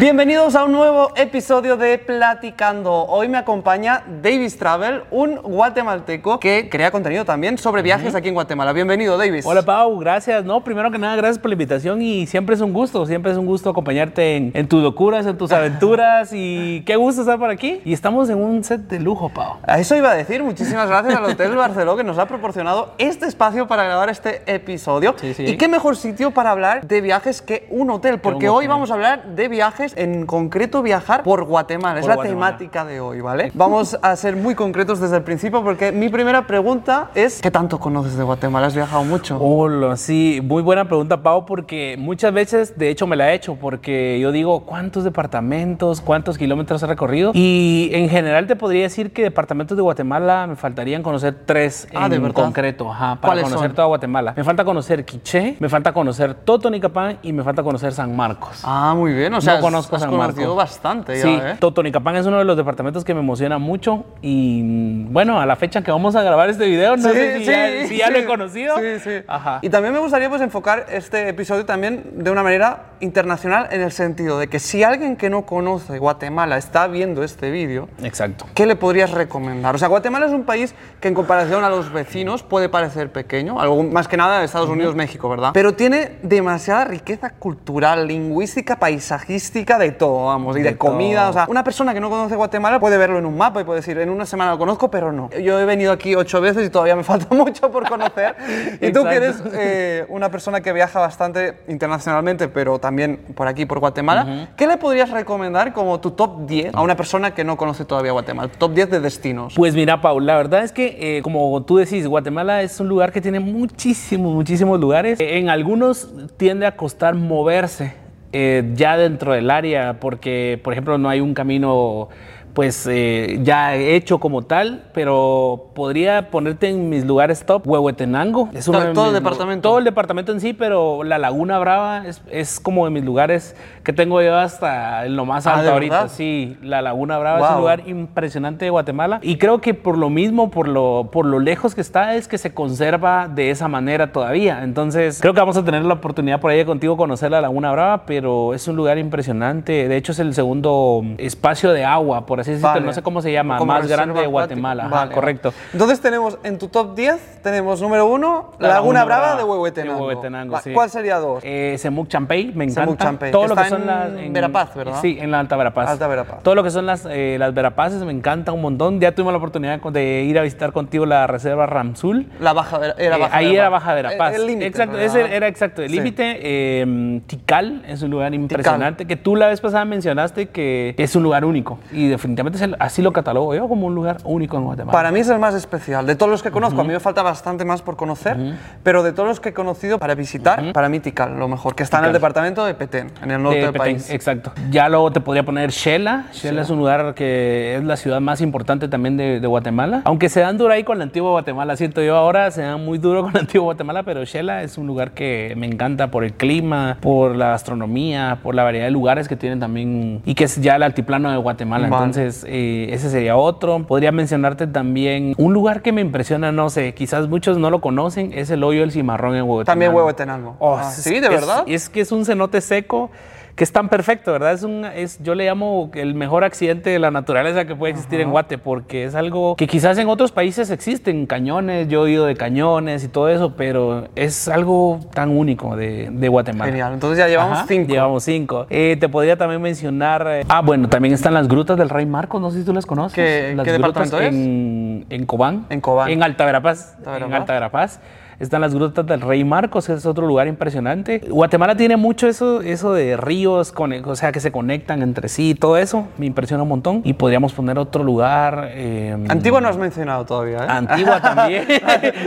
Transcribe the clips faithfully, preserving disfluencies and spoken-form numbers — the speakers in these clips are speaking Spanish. Bienvenidos a un nuevo episodio de Platicando. Hoy me acompaña Davis Travel, un guatemalteco que crea contenido también sobre viajes uh-huh. aquí en Guatemala. Bienvenido, Davis. Hola, Pau, gracias. No, primero que nada, gracias por la invitación y siempre es un gusto, siempre es un gusto acompañarte en, en tus locuras, en tus aventuras y qué gusto estar por aquí. Y estamos en un set de lujo, Pau. A eso iba a decir, muchísimas gracias al Hotel Barceló que nos ha proporcionado este espacio para grabar este episodio. Sí, sí. Y qué mejor sitio para hablar de viajes que un hotel, porque hoy vamos a hablar de viajes, en concreto viajar por Guatemala, por es la Guatemala. Temática de hoy, ¿vale? Vamos a ser muy concretos desde el principio porque mi primera pregunta es ¿qué tanto conoces de Guatemala? ¿Has viajado mucho? Hola, sí, muy buena pregunta, Pau, porque muchas veces, de hecho, me la he hecho porque yo digo, ¿cuántos departamentos? ¿Cuántos kilómetros he recorrido? Y en general te podría decir que departamentos de Guatemala me faltarían conocer tres ah, en ¿de verdad? Concreto, ajá, para conocer son? Toda Guatemala. Me falta conocer Quiché, me falta conocer Totonicapán y me falta conocer San Marcos. Ah, muy bien, o sea, no conozco has San Marcos. Bastante ya, sí, ¿eh? Totonicapán es uno de los departamentos que me emociona mucho y bueno, a la fecha que vamos a grabar este video, no sí, sé si, sí, ya, si ya sí, lo he conocido. Sí, sí. Ajá. Y también me gustaría pues enfocar este episodio también de una manera internacional en el sentido de que si alguien que no conoce Guatemala está viendo este vídeo, exacto, ¿qué le podrías recomendar? O sea, Guatemala es un país que en comparación a los vecinos puede parecer pequeño, algo más que nada de Estados Unidos, uh-huh. México, ¿verdad? Pero tiene demasiada riqueza cultural, lingüística, paisajista, de todo, vamos, y de, de comida, todo. O sea, una persona que no conoce Guatemala puede verlo en un mapa y puede decir, en una semana lo conozco, pero no. Yo he venido aquí ocho veces y todavía me falta mucho por conocer. Y tú que eres eh, una persona que viaja bastante internacionalmente, pero también por aquí, por Guatemala, uh-huh. ¿qué le podrías recomendar como tu top diez a una persona que no conoce todavía Guatemala? Top diez de destinos. Pues mira, Paul, la verdad es que, eh, como tú decís, Guatemala es un lugar que tiene muchísimos, muchísimos lugares. En algunos tiende a costar moverse. Eh, ya dentro del área, porque, por ejemplo, no hay un camino pues eh, ya hecho como tal, pero podría ponerte en mis lugares top, Huehuetenango. Es uno todo, de todo mis, el departamento. Todo el departamento en sí, pero la Laguna Brava es, es como de mis lugares que tengo yo hasta en lo más alto ah, ahorita. ¿Verdad? Sí, la Laguna Brava wow. es un lugar impresionante de Guatemala y creo que por lo mismo, por lo, por lo lejos que está, es que se conserva de esa manera todavía. Entonces, creo que vamos a tener la oportunidad por ahí de contigo conocer la Laguna Brava, pero es un lugar impresionante. De hecho, es el segundo espacio de agua, por así Sí, sí, vale. No sé cómo se llama, como más grande de Guatemala. Ajá, vale. Correcto. Entonces tenemos en tu top diez, tenemos número uno, la Laguna Brava, Brava de Huehuetenango. De Huehuetenango sí. ¿Cuál sería dos? Eh, Semuc Champey, me encanta. Semuc Champey. Todo lo que son en las, en Verapaz, ¿verdad? Sí, en la Alta Verapaz. Alta Verapaz. Todo lo que son las, eh, las Verapaces me encanta un montón. Ya tuvimos la oportunidad de ir a visitar contigo la Reserva Ramsul. La Baja, era Baja eh, ahí Verapaz. Era Baja Verapaz. El, el límite. Exacto, ¿verdad? Ese era exacto el sí. límite. Eh, Tikal es un lugar impresionante Tikal. Que tú la vez pasada mencionaste que es un lugar único y definitivamente así lo catalogo yo, como un lugar único en Guatemala. Para mí es el más especial. De todos los que conozco, uh-huh. a mí me falta bastante más por conocer, uh-huh. pero de todos los que he conocido para visitar, uh-huh. para mí Tikal, lo mejor, que está Tikal. En el departamento de Petén, en el norte de del Petén, país. Exacto. Ya luego te podría poner Xela. Xela sí. es un lugar que es la ciudad más importante también de, de Guatemala. Aunque se dan duro ahí con la Antigua Guatemala, siento yo ahora, se dan muy duro con la Antigua Guatemala, pero Xela es un lugar que me encanta por el clima, por la gastronomía, por la variedad de lugares que tienen también, y que es ya el altiplano de Guatemala. Vale. Entonces, Eh, ese sería otro. Podría mencionarte también un lugar que me impresiona, no sé, quizás muchos no lo conocen, es el hoyo del Cimarrón en Huehuetenango. También Huehuetenango. Oh, ah, sí, de verdad. Es, es que es un cenote seco que es tan perfecto, ¿verdad? Es un, es, yo le llamo el mejor accidente de la naturaleza que puede existir Ajá. en Guate, porque es algo que quizás en otros países existen, cañones, yo he oído de cañones y todo eso, pero es algo tan único de, de Guatemala. Genial, entonces ya llevamos Ajá. cinco. Llevamos cinco. Eh, te podría también mencionar, eh, ah, bueno, también están las Grutas del Rey Marcos, no sé si tú las conoces. ¿Qué, las ¿qué departamento es? En, en Cobán. En Cobán. En Alta Verapaz. En Alta Verapaz. Están las Grutas del Rey Marcos, que es otro lugar impresionante. Guatemala tiene mucho eso, eso de ríos, con, o sea, que se conectan entre sí y todo eso. Me impresiona un montón. Y podríamos poner otro lugar. Eh, Antigua no has mencionado todavía, ¿eh? Antigua también. ya,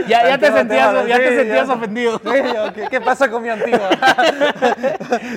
ya, Antigua te sentías, te ya, sí, ya te sentías ya. ofendido. Sí, okay. ¿Qué pasa con mi Antigua?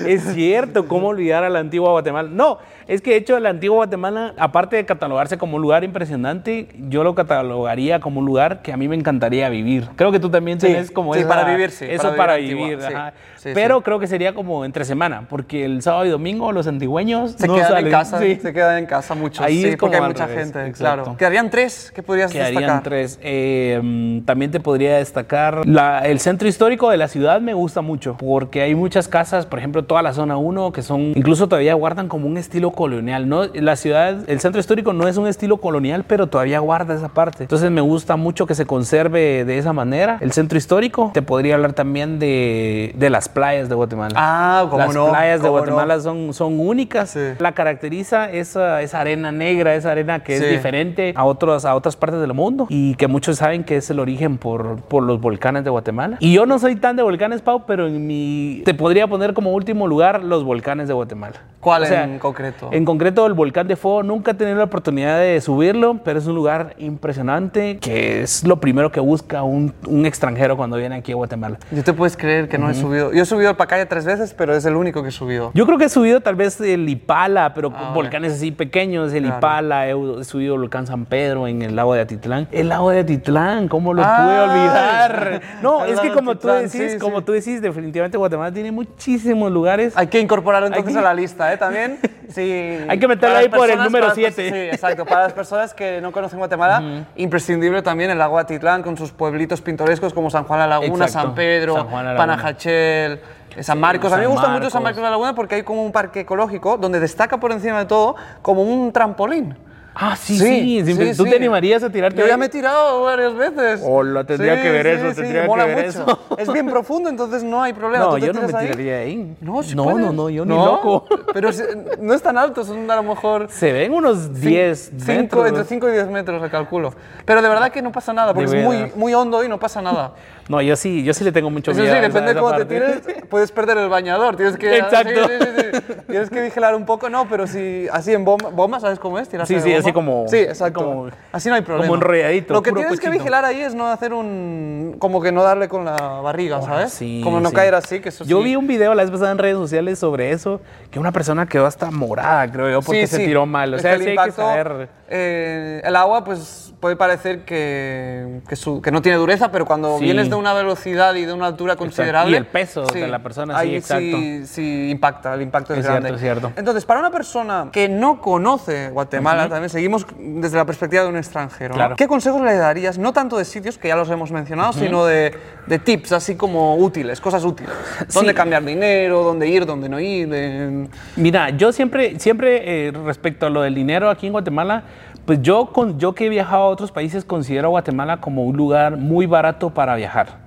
Es cierto, ¿cómo olvidar a la Antigua Guatemala? No, es que de hecho la Antigua Guatemala, aparte de catalogarse como un lugar impresionante, yo lo catalogaría como un lugar que a mí me encantaría vivir. Creo que tú también sí, es como sí, esa, para vivirse. Eso para vivir. Para vivir ajá. Sí, sí, Pero sí. creo que sería como entre semana, porque el sábado y domingo los antigüeños se no quedan salen. en casa. Sí. Se quedan en casa muchos. Ahí sí, es porque hay mucha revés, gente. Exacto. Claro. Quedarían tres. ¿Qué podrías Quedarían destacar? Quedarían tres. Eh, también te podría destacar la, el centro histórico de la ciudad. Me gusta mucho porque hay muchas casas, por ejemplo, toda la zona uno que son incluso todavía guardan como un estilo colonial. No, la ciudad, el centro histórico no es un estilo colonial, pero todavía guarda esa parte. Entonces me gusta mucho que se conserve de esa manera el centro histórico. Te podría hablar también de, de las playas de Guatemala. Ah, cómo no. Las playas de Guatemala son, son únicas. Sí. La caracteriza esa, esa arena negra, esa arena que sí. es diferente a, otros, a otras partes del mundo y que muchos saben que es el origen por, por los volcanes de Guatemala. Y yo no soy tan de volcanes, Pau, pero en mi, te podría poner como último lugar los volcanes de Guatemala. ¿Cuál o sea, en concreto? En concreto el volcán de Fuego. Nunca he tenido la oportunidad de subirlo, pero es un lugar impresionante que es lo primero que busca un, un extranjero cuando viene aquí a Guatemala. Yo te puedes creer que no uh-huh. he subido. Yo he subido al Pacaya tres veces, pero es el único que he subido. Yo creo que he subido tal vez el Ipala, pero ah, volcanes okay. así pequeños. El claro. Ipala, he subido el volcán San Pedro en el lago de Atitlán. El lago de Atitlán, ¿cómo lo ah, pude olvidar? No, es que como Atitlán, tú decís, sí, como sí. tú decís, definitivamente Guatemala tiene muchísimos lugares. Hay que incorporarlo entonces que... a la lista, ¿eh? También. Sí, hay que meterlo ahí personas, por el número siete. Sí, exacto. Para las personas que no conocen Guatemala, uh-huh. imprescindible también el lago de Atitlán con sus pueblitos pintorescos como San Juan la Laguna, exacto. San Pedro, San Juan la Laguna. Panajachel, San Marcos. San a mí me gusta Marcos. mucho San Marcos la Laguna porque hay como un parque ecológico donde destaca por encima de todo como un trampolín. Ah, sí, sí, sí. sí ¿Tú sí. te animarías a tirarte? Yo ya me he tirado varias veces. O oh, lo tendría sí, que ver eso, sí, tendría sí, que mola ver mucho. eso. Es bien profundo, entonces no hay problema. No, yo no me ahí? tiraría ahí. No, si no, no, no, yo ¿No? ni loco. Pero si, no es tan alto, son a lo mejor... Se ven unos diez metros. Entre cinco y diez metros, le calculo. Pero de verdad que no pasa nada, porque es muy, muy hondo y no pasa nada. No, yo sí, yo sí le tengo mucho miedo. Sí, sí, depende de cómo parte. te tires, puedes perder el bañador. Tienes que, Exacto. Sí, sí, sí, sí. Tienes que vigilar un poco, no, pero si así en bomba, bomba ¿sabes cómo es? Tirarse sí, sí, bomba. así como... Sí, exacto. Como, así no hay problema. Como enrolladito. Lo que tienes cochino. que vigilar ahí es no hacer un... Como que no darle con la barriga, oh, ¿sabes? Sí, como no sí. caer así, que eso Yo sí. vi un video la vez pasada en redes sociales sobre eso, que una persona quedó hasta morada, creo yo, porque sí, se sí. tiró mal. O sea, es que el sí impacto, hay que saber... Eh, el agua, pues, puede parecer que, que, su, que no tiene dureza, pero cuando sí. vienes de una velocidad y de una altura considerable. Exacto. Y el peso sí, de la persona, sí, ahí exacto. Sí, sí, impacta, el impacto es, es grande. Cierto, cierto. Entonces, para una persona que no conoce Guatemala, uh-huh. también seguimos desde la perspectiva de un extranjero, claro. ¿no? ¿Qué consejos le darías, no tanto de sitios, que ya los hemos mencionado, uh-huh. sino de, de tips así como útiles, cosas útiles? ¿Dónde sí. cambiar dinero, dónde ir, dónde no ir? Eh... Mira, yo siempre, siempre eh, respecto a lo del dinero aquí en Guatemala, pues yo, con, yo que he viajado a otros países considero a Guatemala como un lugar muy barato para viajar.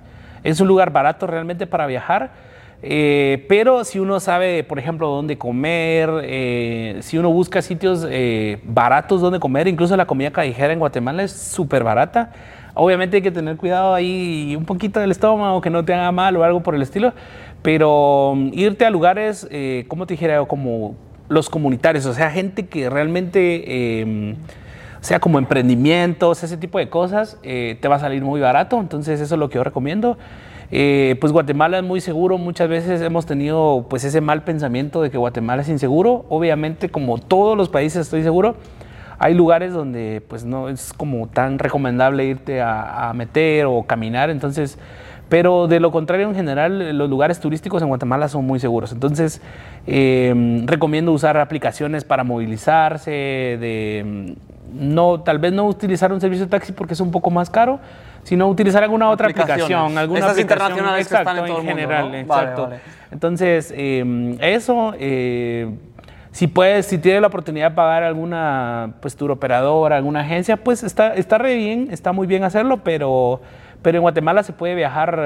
Es un lugar barato realmente para viajar, eh, pero si uno sabe, por ejemplo, dónde comer, eh, si uno busca sitios eh, baratos donde comer, incluso la comida callejera en Guatemala es súper barata. Obviamente hay que tener cuidado ahí, un poquito del estómago, que no te haga mal o algo por el estilo, pero um, irte a lugares, eh, ¿cómo te dijera yo? Como los comunitarios, o sea, gente que realmente... Eh, O sea, como emprendimientos, ese tipo de cosas, eh, te va a salir muy barato. Entonces, eso es lo que yo recomiendo. Eh, pues Guatemala es muy seguro. Muchas veces hemos tenido pues, ese mal pensamiento de que Guatemala es inseguro. Obviamente, como todos los países, estoy seguro, hay lugares donde pues, no es como tan recomendable irte a, a meter o caminar. Entonces... Pero de lo contrario, en general, los lugares turísticos en Guatemala son muy seguros. Entonces, eh, recomiendo usar aplicaciones para movilizarse, de, no, tal vez no utilizar un servicio de taxi porque es un poco más caro, sino utilizar alguna otra aplicación. Alguna Esas aplicación, internacionales exacto, que están en todo el mundo, en general, ¿no? Exacto. Vale, vale. Entonces, eh, eso... Eh, Si puedes, si tienes la oportunidad de pagar alguna pues, turoperadora, alguna agencia, pues está, está re bien, está muy bien hacerlo, pero, pero en Guatemala se puede viajar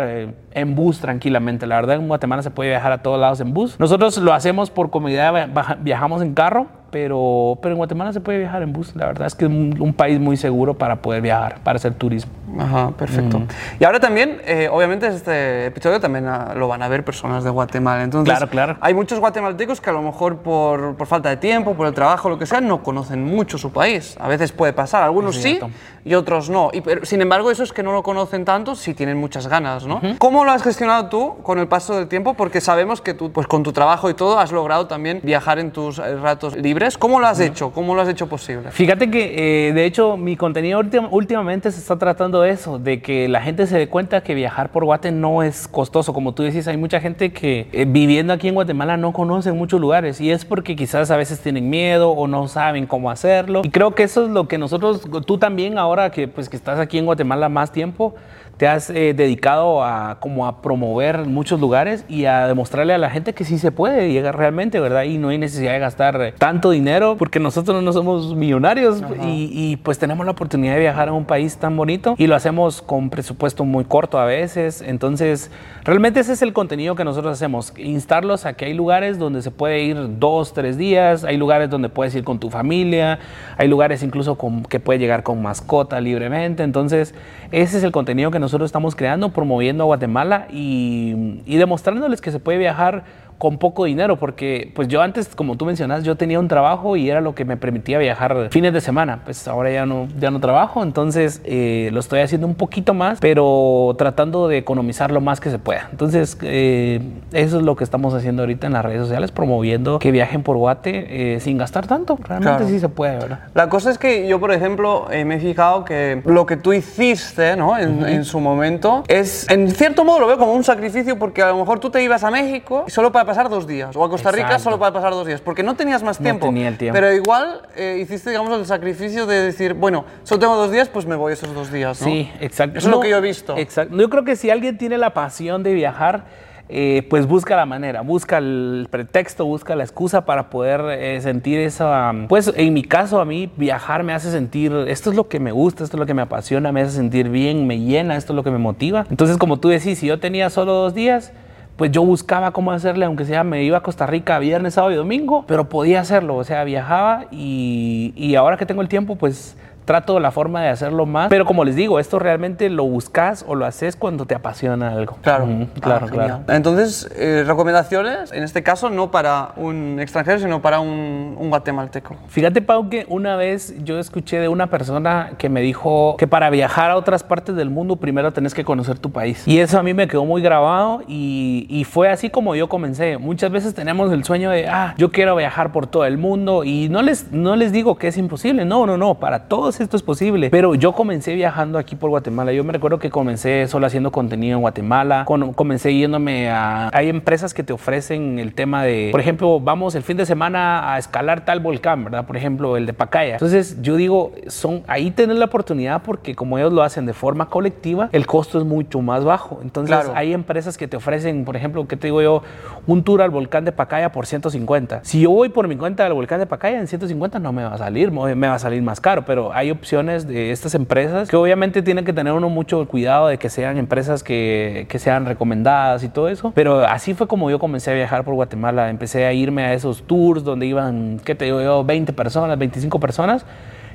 en bus tranquilamente. La verdad, en Guatemala se puede viajar a todos lados en bus. Nosotros lo hacemos por comodidad, viajamos en carro, pero, pero en Guatemala se puede viajar en bus. La verdad es que es un, un país muy seguro para poder viajar, para hacer turismo. Ajá, perfecto. Mm. Y ahora también, eh, obviamente, este episodio también a, lo van a ver personas de Guatemala. Entonces, claro, claro. Hay muchos guatemaltecos que a lo mejor por, por falta de tiempo, por el trabajo, lo que sea, no conocen mucho su país. A veces puede pasar. Algunos sí y otros no. Y, pero, sin embargo, esos que no lo conocen tanto sí tienen muchas ganas, ¿no? Uh-huh. ¿Cómo lo has gestionado tú con el paso del tiempo? Porque sabemos que tú, pues con tu trabajo y todo, has logrado también viajar en tus ratos libres libres. ¿Cómo lo has uh-huh. hecho? ¿Cómo lo has hecho posible? Fíjate que, eh, de hecho, mi contenido últim- últimamente se está tratando de eso, de que la gente se dé cuenta que viajar por Guate no es costoso. Como tú decís, hay mucha gente que eh, viviendo aquí en Guatemala no conoce muchos lugares, y es porque quizás a veces tienen miedo o no saben cómo hacerlo. Y creo que eso es lo que nosotros, tú también ahora que, pues, que estás aquí en Guatemala más tiempo, te has eh, dedicado a, como a promover muchos lugares y a demostrarle a la gente que sí se puede llegar realmente, ¿verdad? Y no hay necesidad de gastar tanto dinero, porque nosotros no somos millonarios y, y pues tenemos la oportunidad de viajar a un país tan bonito, y lo hacemos con presupuesto muy corto a veces. Entonces, realmente ese es el contenido que nosotros hacemos, instarlos a que hay lugares donde se puede ir dos, tres días, hay lugares donde puedes ir con tu familia, hay lugares incluso con, que puedes llegar con mascota libremente. Entonces, ese es el contenido que nosotros Nosotros estamos creando, promoviendo a Guatemala y, y demostrándoles que se puede viajar con poco dinero, porque pues yo antes, como tú mencionas, yo tenía un trabajo y era lo que me permitía viajar fines de semana. Pues ahora ya no, ya no trabajo, entonces eh, lo estoy haciendo un poquito más, pero tratando de economizar lo más que se pueda. Entonces eh, eso es lo que estamos haciendo ahorita en las redes sociales, promoviendo que viajen por Guate eh, sin gastar tanto. Realmente claro. Sí se puede, ¿verdad? La cosa es que yo, por ejemplo, eh, me he fijado que lo que tú hiciste, ¿no? en, uh-huh. en su momento, es, en cierto modo lo veo como un sacrificio, porque a lo mejor tú te ibas a México solo para pasar dos días, o a Costa Rica Exacto. solo para pasar dos días, porque no tenías más tiempo. No tenía el tiempo. Pero igual eh, hiciste, digamos, el sacrificio de decir, bueno, solo tengo dos días, pues me voy esos dos días, ¿no? Sí, exacto. Eso no, es lo que yo he visto. Exacto. Yo creo que si alguien tiene la pasión de viajar, eh, pues busca la manera, busca el pretexto, busca la excusa para poder eh, sentir esa... Pues en mi caso, a mí viajar me hace sentir, esto es lo que me gusta, esto es lo que me apasiona, me hace sentir bien, me llena, esto es lo que me motiva. Entonces, como tú decís, si yo tenía solo dos días, pues yo buscaba cómo hacerle, aunque sea me iba a Costa Rica viernes, sábado y domingo, pero podía hacerlo, o sea, viajaba y, y ahora que tengo el tiempo, pues trato la forma de hacerlo más. Pero como les digo, esto realmente lo buscas o lo haces cuando te apasiona algo. Claro, mm, claro, ah, claro. Entonces, eh, recomendaciones, en este caso no para un extranjero, sino para un, un guatemalteco. Fíjate, Pau, que una vez yo escuché de una persona que me dijo que para viajar a otras partes del mundo primero tenés que conocer tu país. Y eso a mí me quedó muy grabado y, y fue así como yo comencé. Muchas veces tenemos el sueño de, ah, yo quiero viajar por todo el mundo, y no les, no les digo que es imposible, no, no, no, para todos esto es posible, pero yo comencé viajando aquí por Guatemala. Yo me recuerdo que comencé solo haciendo contenido en Guatemala, Con, comencé yéndome a... Hay empresas que te ofrecen el tema de, por ejemplo, vamos el fin de semana a escalar tal volcán, ¿verdad? Por ejemplo, el de Pacaya. Entonces yo digo, son, ahí tenés la oportunidad, porque como ellos lo hacen de forma colectiva, el costo es mucho más bajo. Entonces claro. Hay empresas que te ofrecen, por ejemplo, ¿qué te digo yo? Un tour al volcán de Pacaya por ciento cincuenta. Si yo voy por mi cuenta al volcán de Pacaya, en ciento cincuenta no me va a salir, me va a salir más caro, pero hay Hay opciones de estas empresas que obviamente tienen que tener uno mucho cuidado de que sean empresas que, que sean recomendadas y todo eso. Pero así fue como yo comencé a viajar por Guatemala. Empecé a irme a esos tours donde iban, ¿qué te digo yo? veinte personas, veinticinco personas.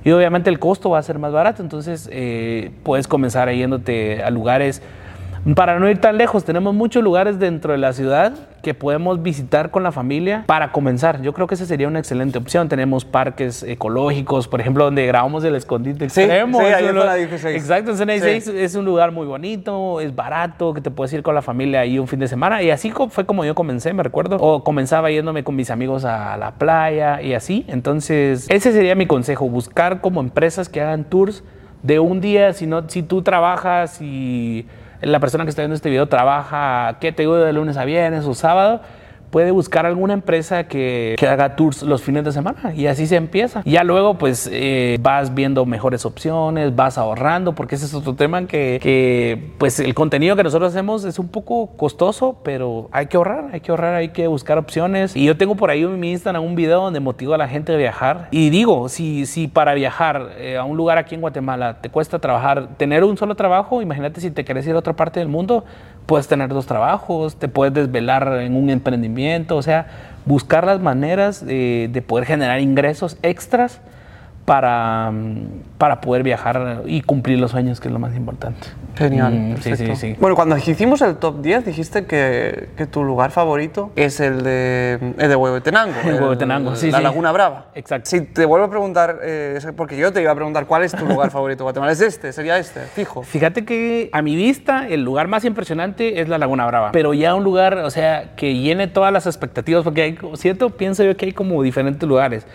Y obviamente el costo va a ser más barato. Entonces eh, puedes comenzar yéndote a lugares. Para no ir tan lejos, tenemos muchos lugares dentro de la ciudad que podemos visitar con la familia para comenzar. Yo creo que esa sería una excelente opción. Tenemos parques ecológicos, por ejemplo, donde grabamos el escondite sí, extremo. Sí, ahí en Zona dieciséis. Exacto, en Zona dieciséis sí. Es un lugar muy bonito, es barato, que te puedes ir con la familia ahí un fin de semana. Y así fue como yo comencé, me recuerdo. O comenzaba yéndome con mis amigos a la playa y así. Entonces, ese sería mi consejo, buscar como empresas que hagan tours de un día, si, no, si tú trabajas y... la persona que está viendo este video trabaja, ¿qué te digo? De lunes a viernes o sábado, puede buscar alguna empresa que, que haga tours los fines de semana, y así se empieza. Ya luego pues eh, vas viendo mejores opciones, vas ahorrando, porque ese es otro tema que, que pues el contenido que nosotros hacemos es un poco costoso, pero hay que ahorrar, hay que ahorrar, hay que buscar opciones. Y yo tengo por ahí en mi Instagram un video donde motivo a la gente a viajar y digo, si, si para viajar eh, a un lugar aquí en Guatemala te cuesta trabajar, tener un solo trabajo, imagínate si te querés ir a otra parte del mundo, puedes tener dos trabajos, te puedes desvelar en un emprendimiento. O sea, buscar las maneras de, de poder generar ingresos extras para, para poder viajar y cumplir los sueños, que es lo más importante. Genial, mm, sí, sí, sí. Bueno, cuando hicimos el top diez dijiste que, que tu lugar favorito es el de, el de Huehuetenango. El, el Huehuetenango, sí, La sí. Laguna Brava. Exacto. Si te vuelvo a preguntar, eh, porque yo te iba a preguntar cuál es tu lugar favorito de Guatemala, es este, sería este, fijo. Fíjate que a mi vista el lugar más impresionante es la Laguna Brava, pero ya un lugar, o sea, que llene todas las expectativas, porque hay, ¿cierto? Pienso yo que hay como diferentes lugares.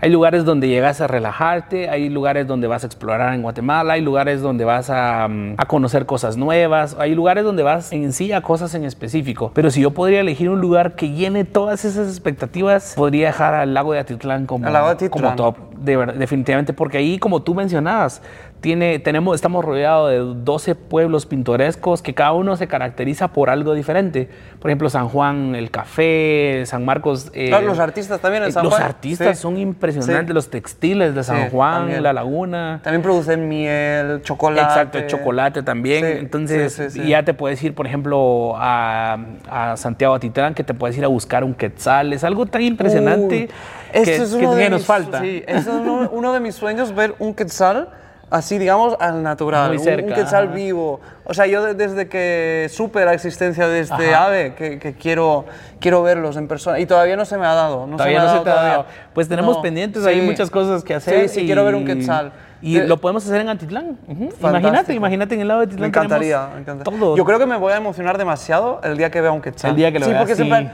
Hay lugares donde llegas a relajarte, hay lugares donde vas a explorar en Guatemala, hay lugares donde vas a, a conocer cosas nuevas, hay lugares donde vas en sí a cosas en específico. Pero si yo podría elegir un lugar que llene todas esas expectativas, podría dejar al lago de Atitlán como, lago de Atitlán. como top, de, definitivamente, porque ahí, como tú mencionabas, tiene, tenemos, estamos rodeados de doce pueblos pintorescos que cada uno se caracteriza por algo diferente. Por ejemplo, San Juan, el café, San Marcos. Eh, claro, los artistas también en San Juan. Los artistas sí. son impresionantes, sí. los textiles de San sí, Juan, también. La Laguna. También producen miel, chocolate. Exacto, chocolate también. Sí, Entonces, sí, sí, sí. ya te puedes ir, por ejemplo, a, a Santiago Atitlán, que te puedes ir a buscar un quetzal. Es algo tan impresionante Uy, que, es uno que, de que nos mis, falta. Sí, eso es uno, uno de mis sueños, ver un quetzal. Así, digamos, al natural, muy cerca, un quetzal vivo. O sea, yo desde que supe la existencia de este ajá. ave, que, que quiero, quiero verlos en persona. Y todavía no se me ha dado. No todavía se me ha dado, no se te todavía. ha dado. Pues tenemos no. pendientes, sí. hay muchas cosas que hacer. Sí, sí, y quiero ver un quetzal. Y de... lo podemos hacer en Atitlán. Uh-huh. Imagínate, imagínate en el lado de Atitlán. Me encantaría, me encantaría. Todo. Yo creo que me voy a emocionar demasiado el día que vea un quetzal. El día que lo sí, vea, porque sí. siempre...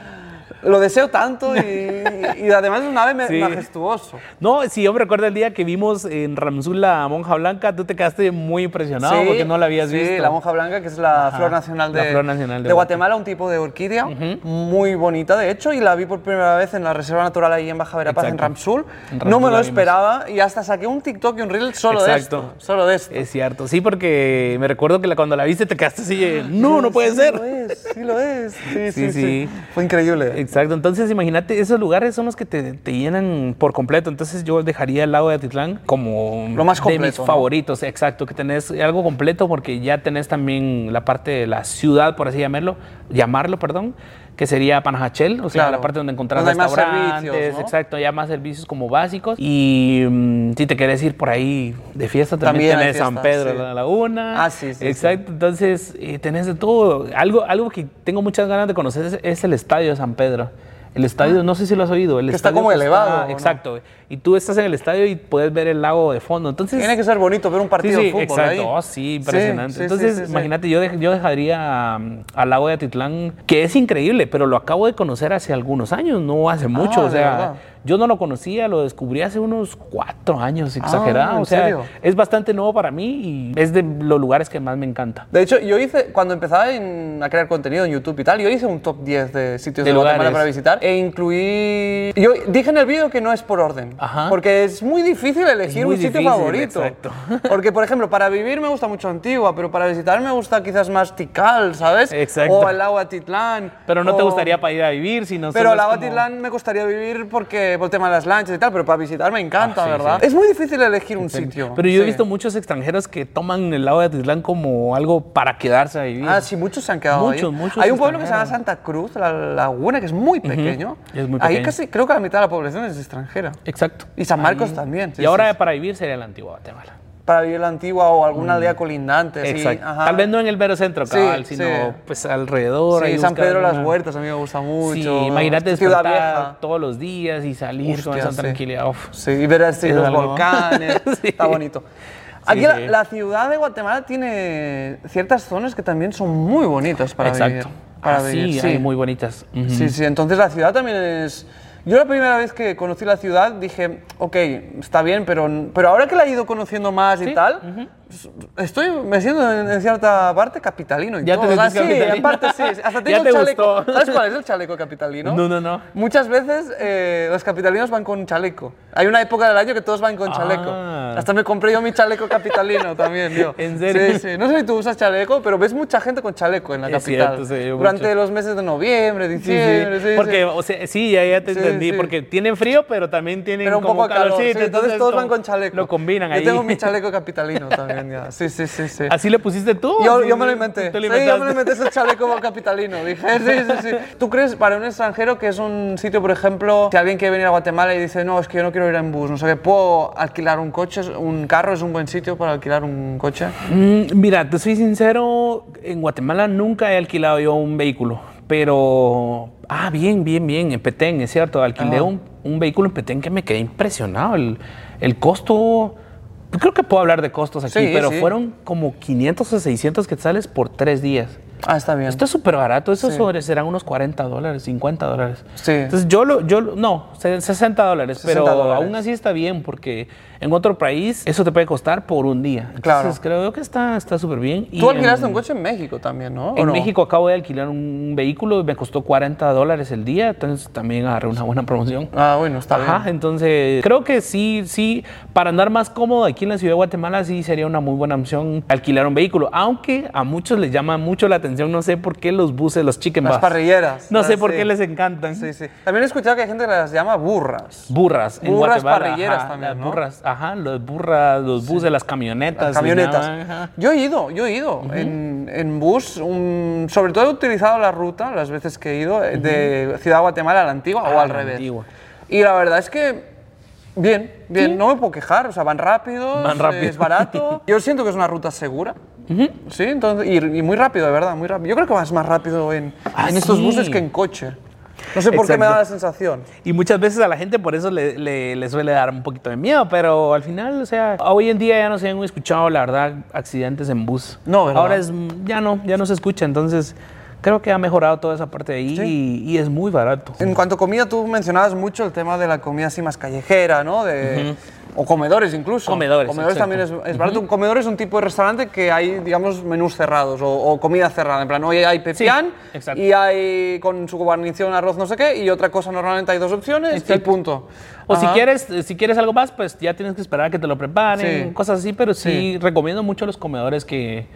Lo deseo tanto y, y, y además es un ave sí. majestuoso. No, sí, yo me recuerdo el día que vimos en Ramsul la monja blanca, tú te quedaste muy impresionado sí, porque no la habías sí, visto. Sí, la monja blanca, que es la Ajá, flor nacional de, la flor nacional de, de Guatemala, un tipo de orquídea uh-huh. muy bonita, de hecho, y la vi por primera vez en la Reserva Natural ahí en Baja Verapaz, en Ramsul. en Ramsul. No me lo esperaba y hasta saqué un TikTok y un Reel solo Exacto. de esto. Solo de esto. Es cierto, sí, porque me recuerdo que la, cuando la viste te quedaste así, no, no puede sí, ser. Sí lo es, sí lo es. Sí, sí, sí, sí. sí. Fue increíble. Exacto, entonces imagínate, esos lugares son los que te, te llenan por completo. Entonces yo dejaría el lago de Atitlán como lo más completo, de mis ¿no? favoritos. Exacto, que tenés algo completo porque ya tenés también la parte de la ciudad, por así llamarlo, llamarlo, perdón, que sería Panajachel, o sea, claro. la parte donde encontrás restaurantes, servicios, ¿no? exacto, ya más servicios como básicos. Y um, si te querés ir por ahí de fiesta, también, también tenés fiesta, San Pedro, sí. la Laguna. Ah, sí, sí. Exacto, sí. entonces eh, tenés de todo. Algo, algo que tengo muchas ganas de conocer es, es el Estadio de San Pedro. El estadio, no sé si lo has oído. El que está como elevado. Está, exacto. ¿No? Y tú estás en el estadio y puedes ver el lago de fondo. Entonces, tiene que ser bonito ver un partido sí, sí, de fútbol exacto. ahí. Oh, sí, impresionante. Sí, sí, Entonces, sí, sí, imagínate, sí. Yo, dej, yo dejaría um, al lago de Atitlán, que es increíble, pero lo acabo de conocer hace algunos años, no hace mucho. Ah, o sea, yo no lo conocía, lo descubrí hace unos cuatro años, exagerado. Ah, no, o sea, serio? Es bastante nuevo para mí y es de los lugares que más me encanta. De hecho, yo hice, cuando empezaba en, a crear contenido en YouTube y tal, yo hice un top diez de sitios de, de Guatemala para visitar. E incluí... Yo dije en el vídeo que no es por orden, Ajá. porque es muy difícil elegir muy un sitio difícil, favorito. Exacto. Porque, por ejemplo, para vivir me gusta mucho Antigua, pero para visitar me gusta quizás más Tikal, ¿sabes? Exacto. O el lago Atitlán. Pero no o... te gustaría para ir a vivir, sino... Pero el lago como... Atitlán me gustaría vivir porque por el tema de las lanchas y tal, pero para visitar me encanta, ah, sí, ¿verdad? Sí. Es muy difícil elegir un Exacto. sitio. Pero yo sí. he visto muchos extranjeros que toman el lago de Atitlán como algo para quedarse a vivir. Ah, sí, muchos se han quedado muchos, ahí. Muchos Hay un pueblo que se llama Santa Cruz, la Laguna, que es muy pequeño. Uh-huh. Es muy Ahí casi creo que la mitad de la población es extranjera. Exacto. Y San Marcos Ahí. también. Sí, y ahora sí, sí. para vivir sería la Antigua Guatemala. Para vivir la Antigua o alguna aldea mm. colindante. Exacto. Sí, ajá. Tal vez no en el mero centro, cabal, sí, sino sí. pues alrededor. Sí, ahí San Pedro, una... las huertas, a mí me gusta mucho. Sí, imagínate despertar vieja. todos los días y salir Hostia, con esa sí. tranquilidad. Uf. Sí, y ver así los algo. volcanes. sí. Está bonito. Aquí sí, la, sí. la ciudad de Guatemala tiene ciertas zonas que también son muy bonitas para Exacto. vivir. Exacto. Para ah, vivir. Sí, sí. Hay muy bonitas. Uh-huh. Sí, sí, entonces la ciudad también es... Yo la primera vez que conocí la ciudad dije, ok, está bien, pero, pero ahora que la he ido conociendo más ¿Sí? y tal, uh-huh. estoy, me siento en, en cierta parte capitalino y ¿Ya todo. Te ah, sí, en parte sí. Hasta tengo ¿Ya te un chaleco. Gustó. ¿Sabes cuál es el chaleco capitalino? No, no, no. Muchas veces eh, los capitalinos van con chaleco. Hay una época del año que todos van con ah. chaleco. Hasta me compré yo mi chaleco capitalino también, yo. ¿En serio? Sí, sí. No sé si tú usas chaleco, pero ves mucha gente con chaleco en la es capital. Cierto, sí, durante mucho. los meses de noviembre, diciembre, sí, sí. sí Porque, sí. o sea, sí, ya, ya te entendí. Sí. Sí. Porque tienen frío, pero también tienen pero un como poco calor. calor. Sí, entonces, entonces todos van con chaleco. Lo combinan ahí. Yo tengo mi chaleco capitalino también ya. Sí, sí, sí, sí. ¿Así le pusiste tú? Yo, yo me lo inventé. Lo sí, yo me lo inventé ese chaleco capitalino. Dije, sí, sí, sí. ¿Tú crees para un extranjero que es un sitio, por ejemplo, si alguien quiere venir a Guatemala y dice, no, es que yo no quiero ir en bus, no sé qué, ¿puedo alquilar un coche? ¿Un carro es un buen sitio para alquilar un coche? Mm, mira, te soy sincero, en Guatemala nunca he alquilado yo un vehículo, pero... Ah, bien, bien, bien, en Petén, es cierto, alquilé ah. un, un vehículo en Petén que me quedé impresionado, el, el costo, creo que puedo hablar de costos aquí, sí, pero sí. fueron como quinientos o seiscientos quetzales por tres días. Ah, está bien. Está súper barato. Eso sí. sobre serán unos cuarenta dólares, cincuenta dólares. Sí. Entonces yo lo, yo, no, sesenta dólares, pero sesenta dólares. Aún así está bien, porque en otro país eso te puede costar por un día. Entonces, claro. creo que está está súper bien. Tú y alquilaste en, un coche en México también, ¿no? En no? México acabo de alquilar un vehículo y me costó cuarenta dólares el día, entonces también agarré una buena promoción. Ah, bueno, está Ajá, bien. Ajá, entonces creo que sí, sí, para andar más cómodo aquí en la ciudad de Guatemala sí sería una muy buena opción alquilar un vehículo, aunque a muchos les llama mucho la atención, no sé por qué los buses, los chicken bus. Las parrilleras. No ah, sé sí. por qué les encantan. Sí, sí. También he escuchado que hay gente que las llama burras. Burras. En burras Guatemala, parrilleras ajá, también, ¿no? Burras, ajá, los burras, los buses, sí. las camionetas. Las camionetas. Llaman, yo he ido, yo he ido uh -huh. en, en bus, un, sobre todo he utilizado la ruta, las veces que he ido, uh -huh. de Ciudad Guatemala a la Antigua ah, o al revés. Antigua. Y la verdad es que bien, bien, ¿sí? no me puedo quejar, o sea, van rápidos, van rápido. Es barato. Yo siento que es una ruta segura. Uh-huh. Sí, entonces, y, y muy rápido, de verdad, muy rápido. Yo creo que vas más rápido en, ah, en estos sí. buses que en coche. No sé por Exacto. qué me da la sensación. Y muchas veces a la gente por eso le, le, le suele dar un poquito de miedo, pero al final, o sea, hoy en día ya no se han escuchado, la verdad, accidentes en bus. No, ¿verdad? Ahora es, ya no, ya no se escucha, entonces... Creo que ha mejorado toda esa parte de ahí sí. y, y es muy barato. En cuanto a comida, tú mencionabas mucho el tema de la comida así más callejera, ¿no? De, uh-huh. O comedores incluso. Comedores. Comedores exacto. también es, es barato. Uh-huh. Un comedor es un tipo de restaurante que hay, digamos, menús cerrados o, o comida cerrada. En plan, hoy hay pepián sí, y hay con su guarnición arroz no sé qué y otra cosa, normalmente hay dos opciones exacto. y punto. O si quieres, si quieres algo más, pues ya tienes que esperar a que te lo preparen, sí. cosas así, pero sí, sí recomiendo mucho los comedores que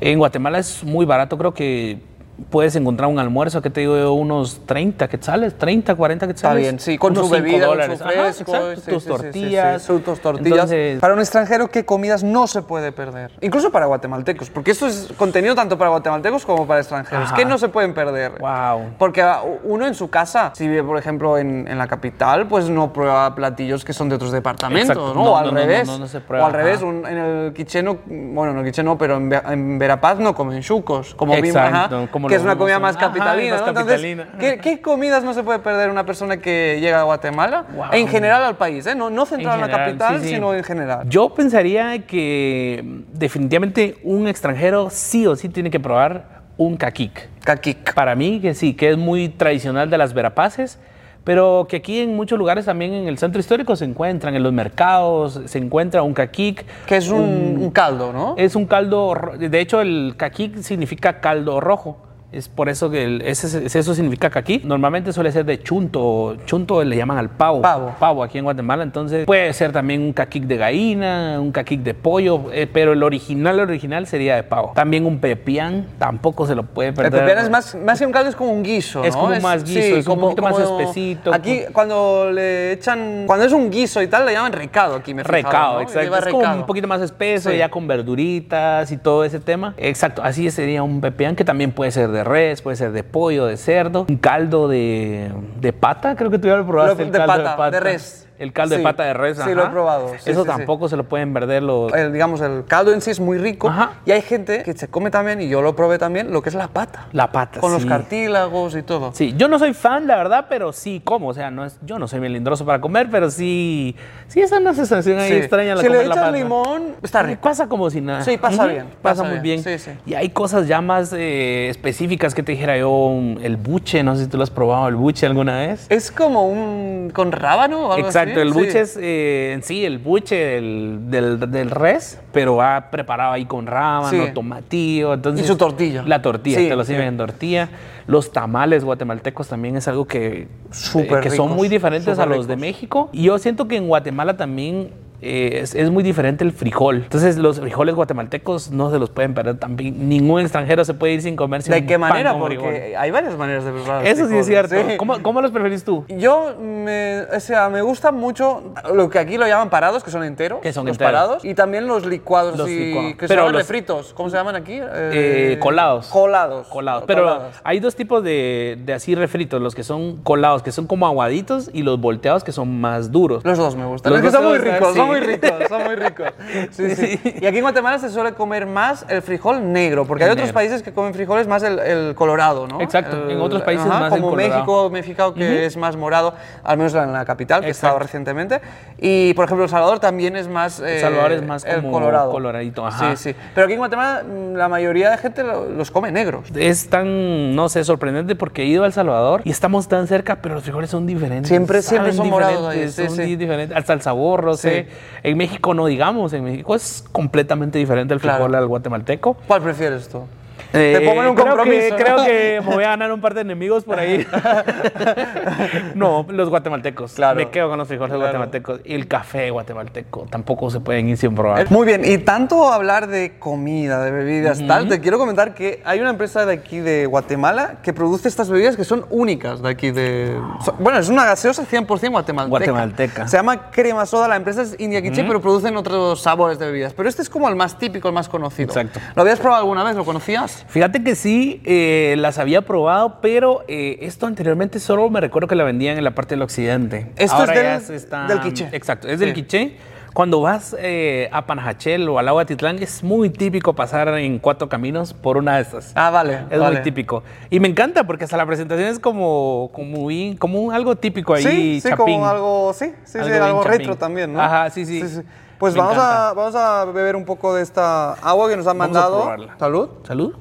en Guatemala es muy barato, creo que... Puedes encontrar un almuerzo, que te digo yo, unos treinta quetzales, treinta, cuarenta quetzales. Está bien, sí, con unos su bebida, dólares. Con su fresco, Ajá, sí, tus sí, tortillas. Sí, sí, sí. Sus tortillas. Entonces, para un extranjero, ¿qué comidas no se puede perder? Incluso para guatemaltecos, porque esto es contenido tanto para guatemaltecos como para extranjeros. Ajá. ¿Qué no se pueden perder? Wow. Porque uno en su casa, si vive, por ejemplo, en, en la capital, pues no prueba platillos que son de otros departamentos, ¿no? ¿no? O al no, revés. No, no, no se prueba. O al revés, un, en el Quiché no, bueno, en el Quiché no, pero en, en Verapaz no comen chucos. Como Exacto. Bim, que es una comida más capitalina, Ajá, más ¿no? capitalina. Entonces, ¿qué, ¿qué comidas no se puede perder una persona que llega a Guatemala? Wow. En general al país, ¿eh? No, no centrado en, general, en la capital, sí, sí. sino en general. Yo pensaría que definitivamente un extranjero sí o sí tiene que probar un caquic. Caquic. Para mí que sí, que es muy tradicional de las verapaces, pero que aquí en muchos lugares también en el centro histórico se encuentran, en los mercados, se encuentra un caquic. Que es un, un, un caldo, ¿no? Es un caldo, de hecho el caquic significa caldo rojo. Es por eso que el, ese, eso significa que aquí normalmente suele ser de chunto. Chunto le llaman al pavo. Pavo. Pavo aquí en Guatemala. Entonces puede ser también un caquic de gallina, un caquic de pollo, eh, pero el original, el original sería de pavo. También un pepián, tampoco se lo puede perder. El pepián es más, más que un caldo, es como un guiso, ¿no? Es como es, más guiso, sí, es como, un poquito como, más espesito. Aquí cuando le echan, cuando es un guiso y tal, le llaman recado aquí, me he fijado, Recado, ¿no? exacto. Es recado. Como un poquito más espeso, sí. ya con verduritas y todo ese tema. Exacto, así sería un pepián que también puede ser de De res, puede ser de pollo, de cerdo, un caldo de, de pata, creo que tú ya lo probaste. Lo, el de, caldo pata, de pata, de res. El caldo sí, de pata de res, ajá. Sí, lo he probado. Sí, Eso sí, tampoco sí. se lo pueden perder los... El, digamos, el caldo en sí es muy rico. Ajá. Y hay gente que se come también, y yo lo probé también, lo que es la pata. La pata, Con sí. los cartílagos y todo. Sí, yo no soy fan, la verdad, pero sí como. O sea, no es, yo no soy melindroso para comer, pero sí... Sí, esa es una sensación ahí sí. extraña. La si le echas la pata. limón, está rico. Pasa como si nada. Sí, pasa uh-huh. bien. Pasa, pasa muy bien. bien. Sí, sí. Y hay cosas ya más eh, específicas que te dijera yo. El buche, no sé si tú lo has probado, el buche alguna vez. Es como un... con rábano o algo Exacto. así. El buche sí. es eh, en sí, el buche del, del, del res, pero va preparado ahí con rábano, sí. tomatillo. Entonces, y su tortilla. La tortilla, sí, te lo sirven sí. en tortilla. Los tamales guatemaltecos también es algo que, Super eh, que ricos, son muy diferentes a los ricos. de México. Y yo siento que en Guatemala también... Eh, es, es muy diferente el frijol. Entonces, los frijoles guatemaltecos no se los pueden perder también. Ningún extranjero se puede ir sin comerse ¿De qué manera? Porque frijol. hay varias maneras de preparar Eso frijoles. sí es cierto. Sí. ¿Cómo, ¿Cómo los preferís tú? Yo, me, o sea, me gustan mucho lo que aquí lo llaman parados, que son enteros. Que son los enteros. parados. Y también los licuados. Los y, licuados. Que se llaman refritos. ¿Cómo se llaman aquí? Eh, eh, colados. Colados. Colados. Pero colados. hay dos tipos de, de así refritos. Los que son colados, que son como aguaditos, y los volteados, que son más duros. Los dos me gustan. Los, los que son muy ricos. Sí. muy ricos, son muy ricos. Sí, sí. Y aquí en Guatemala se suele comer más el frijol negro, porque el hay negro. otros países que comen frijoles más el, el colorado, ¿no? Exacto, el, en otros países ajá, más como el colorado. México, me he fijado que uh-huh. es más morado, al menos en la capital, que Exacto. he estado recientemente. Y, por ejemplo, El Salvador también es más... Eh, el Salvador es más como colorado. Coloradito, ajá. Sí, sí. Pero aquí en Guatemala la mayoría de gente los come negros. Es tan, no sé, sorprendente porque he ido a El Salvador y estamos tan cerca, pero los frijoles son diferentes. Siempre, siempre son morados ahí. Sí, son sí. diferentes, hasta el sabor, no sí. sé. En México no digamos, en México es completamente diferente el frijol claro. al guatemalteco. ¿Cuál prefieres tú? Eh, Te pongo en un creo compromiso. Que, creo que me voy a ganar un par de enemigos por ahí. No, los guatemaltecos. Claro. Me quedo con los frijoles claro. guatemaltecos. Y el café guatemalteco. Tampoco se pueden ir sin probar. Muy bien. Y tanto hablar de comida, de bebidas, uh-huh. tal. Te quiero comentar que hay una empresa de aquí de Guatemala que produce estas bebidas que son únicas de aquí de... So, bueno, es una gaseosa cien por ciento guatemalteca. Guatemalteca. Se llama Crema Soda. La empresa es India Quiché, uh-huh. pero producen otros sabores de bebidas. Pero este es como el más típico, el más conocido. Exacto. ¿Lo habías probado alguna vez? ¿Lo conocías? Fíjate que sí, eh, las había probado, pero eh, esto anteriormente solo me recuerdo que la vendían en la parte del occidente. Esto Ahora es del, ya se está, del Quiché. Exacto, es sí. del Quiché. Cuando vas eh, a Panajachel o al lago de Atitlán, es muy típico pasar en cuatro caminos por una de estas. Ah, vale. Es vale. muy típico. Y me encanta porque hasta la presentación es como, como, in, como un, algo típico ahí, sí, sí, chapín. Como algo, sí, sí, algo, sí, algo retro chapín. También, ¿no? Ajá, sí, sí. sí, sí. Pues vamos a, vamos a beber un poco de esta agua que nos han mandado. Salud. Salud.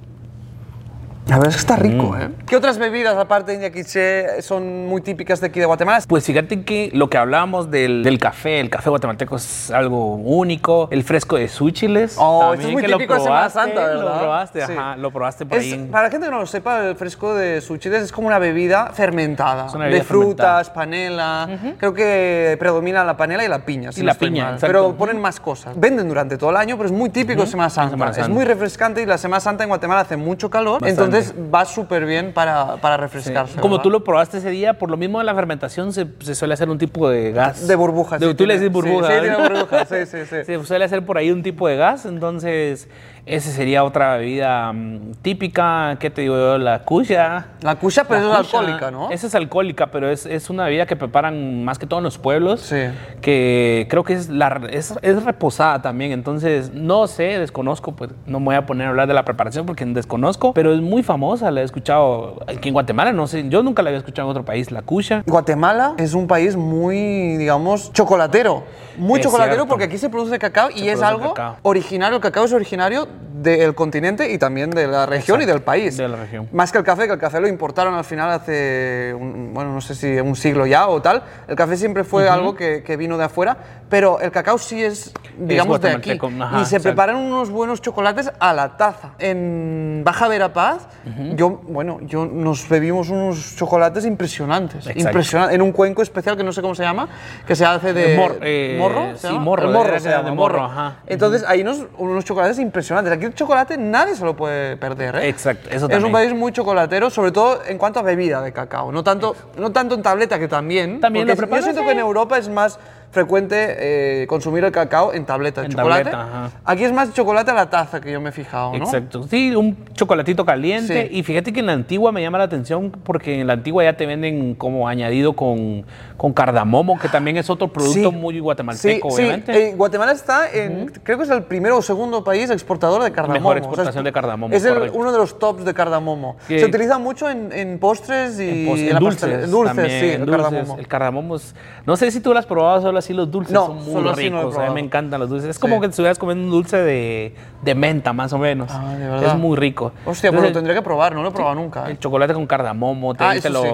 La verdad es que está rico, mm. ¿eh? ¿Qué otras bebidas, aparte de India Quiché, son muy típicas de aquí de Guatemala? Pues fíjate que lo que hablábamos del, del café, el café guatemalteco es algo único. El fresco de Súchiles. Oh, esto es muy que típico de Semana Santa, ¿verdad? Lo probaste, sí. ajá, lo probaste por es, ahí. Para la gente que no lo sepa, el fresco de Súchiles es como una bebida fermentada. Una bebida de frutas, fermentada. Panela. Uh-huh. Creo que predomina la panela y la piña. Si y la piña, pero ponen más cosas. Venden durante todo el año, pero es muy típico de uh-huh. Semana Santa. Semana Santa. Es muy refrescante y la Semana Santa en Guatemala hace mucho calor. Bastante. Entonces, Entonces va súper bien para, para refrescarse. Sí. Como ¿verdad? Tú lo probaste ese día, por lo mismo de la fermentación se, se suele hacer un tipo de gas. De burbujas. De, sí, tú le decís burbuja. Sí, sí, tiene burbuja. Sí, sí, sí. Se suele hacer por ahí un tipo de gas, entonces esa sería otra bebida um, típica. ¿Qué te digo yo? La cuya. La cuya, pero la es cuya. alcohólica, ¿no? Esa es alcohólica, pero es, es una bebida que preparan más que todo en los pueblos. Sí. Que creo que es, la, es, es reposada también, entonces no sé, desconozco, pues no me voy a poner a hablar de la preparación porque desconozco, pero es muy famosa, la he escuchado aquí en Guatemala, no sé, yo nunca la había escuchado en otro país, la cuya. Guatemala es un país muy, digamos, chocolatero, muy es chocolatero cierto. Porque aquí se produce cacao se y produce es algo cacao. originario, el cacao es originario del continente y también de la región Exacto, y del país. De la región. Más que el café, que el café lo importaron al final hace, un, bueno, no sé si un siglo ya o tal, el café siempre fue uh-huh. algo que, que vino de afuera, pero el cacao sí es, digamos, es de aquí. Ajá, y se preparan unos buenos chocolates a la taza. En Baja Verapaz, Uh-huh. Yo, bueno, yo nos bebimos unos chocolates impresionantes, impresionantes, en un cuenco especial que no sé cómo se llama, que se hace de Mor- eh, morro, sí, morro, el morro, de, se llama, de morro. Ajá. Entonces uh-huh. ahí nos, unos chocolates impresionantes. Aquí el chocolate nadie se lo puede perder, ¿eh? Exacto, eso también. Es un país muy chocolatero, sobre todo en cuanto a bebida de cacao, no tanto, no tanto en tableta que también. También lo preparan. Yo siento que en Europa es más frecuente eh, consumir el cacao en tableta de en chocolate. Tableta, Aquí es más chocolate a la taza que yo me he fijado, ¿no? Exacto. Sí, un chocolatito caliente. Sí. Y fíjate que en la Antigua me llama la atención porque en la Antigua ya te venden como añadido con, con cardamomo, que también es otro producto sí. muy guatemalteco, sí, obviamente. Sí. Eh, Guatemala está en, uh-huh. creo que es el primero o segundo país exportador de cardamomo. Mejor exportación o sea, es, de cardamomo. Es el, uno de los tops de cardamomo. Sí. Se utiliza mucho en, en postres y en, postres, en, en dulces. Dulces, también, sí, el dulces, cardamomo. El cardamomo es, no sé si tú lo has probado solo así los dulces no, son muy ricos, no a mí me encantan los dulces. Es sí. como que estuvieras comiendo un dulce de, de menta, más o menos. Ah, de verdad. Es muy rico. Hostia, entonces, pues lo tendría que probar, no lo he probado sí, nunca. Eh. El chocolate con cardamomo, te, ah, te lo, sí.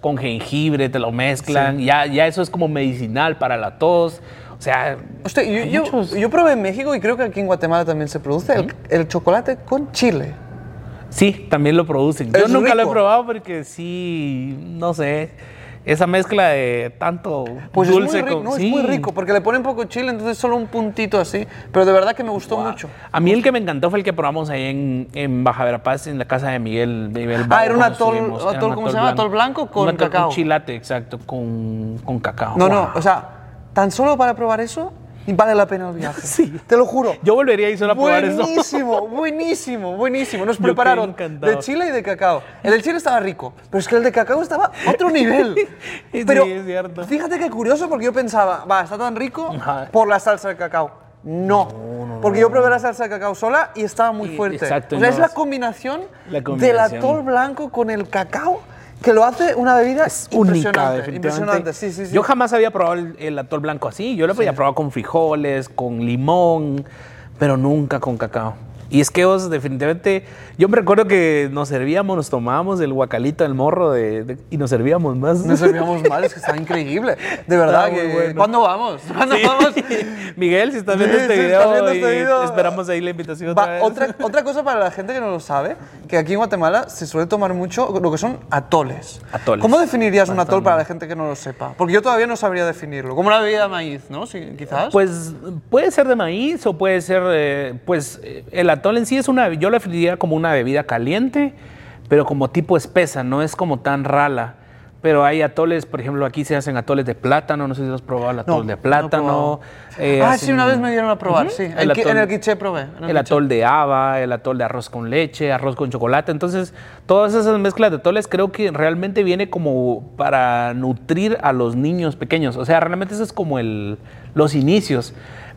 con jengibre, te lo mezclan. Sí. Ya, ya eso es como medicinal para la tos. O sea, Hostia, yo, yo, yo probé en México y creo que aquí en Guatemala también se produce ¿Mm? el, el chocolate con chile. Sí, también lo producen. Es yo nunca rico. lo he probado porque sí, no sé. Esa mezcla de tanto pues dulce es muy rico, con, no, sí. es muy rico, porque le ponen poco chile, entonces solo un puntito así, pero de verdad que me gustó wow. mucho. A mí el que me encantó fue el que probamos ahí en, en Baja Verapaz, en la casa de Miguel. Miguel Bau, ah, era un atol, subimos, atol, era un ¿cómo atol se llama? Atol blanco con un atol, cacao. Un chilate, exacto, con, con cacao. No, wow. no, o sea, tan solo para probar eso... Y vale la pena el viaje. Sí. Te lo juro. Yo volvería a ir solo a probar eso. Buenísimo, buenísimo, buenísimo. Nos prepararon de chile y de cacao. El del chile estaba rico, pero es que el de cacao estaba a otro nivel. Pero sí, es cierto. Fíjate qué curioso, porque yo pensaba, va, está tan rico por la salsa de cacao. No, no, no, porque yo probé la salsa de cacao sola y estaba muy fuerte. Exacto, o sea, no, es la combinación, la combinación del atol blanco con el cacao que lo hace una bebida es impresionante, única, impresionante. Sí, sí, sí. Yo jamás había probado el, el atol blanco así. Yo lo había sí. probado con frijoles, con limón, pero nunca con cacao. Y es que vos definitivamente, yo me recuerdo que nos servíamos, nos tomábamos el guacalito, el morro de, de, y nos servíamos más. Nos servíamos más, es que está increíble. De verdad, que, bueno. ¿Cuándo vamos? ¿Cuándo sí. vamos? Miguel, si estás viendo sí, este sí, video, viendo este video. Esperamos ahí la invitación otra Va, vez. Otra, otra cosa para la gente que no lo sabe, que aquí en Guatemala se suele tomar mucho lo que son atoles. Atoles. ¿Cómo definirías atol, un atol para la gente que no lo sepa? Porque yo todavía no sabría definirlo. Como una bebida de maíz, ¿no? Sí, quizás. Pues puede ser de maíz o puede ser, eh, pues, el atol. El atol en sí es una, yo lo definiría como una bebida caliente, pero como tipo espesa, no es como tan rala. Pero hay atoles, por ejemplo, aquí se hacen atoles de plátano, no sé si has probado el atol no, de plátano. No eh, ah, hacen... sí, una vez me dieron a probar, uh-huh. sí. El el atol, en el Quiché probé. El, el atol de haba, el atol de arroz con leche, arroz con chocolate. Entonces, todas esas mezclas de atoles creo que realmente viene como para nutrir a los niños pequeños. O sea, realmente eso es como el, los inicios.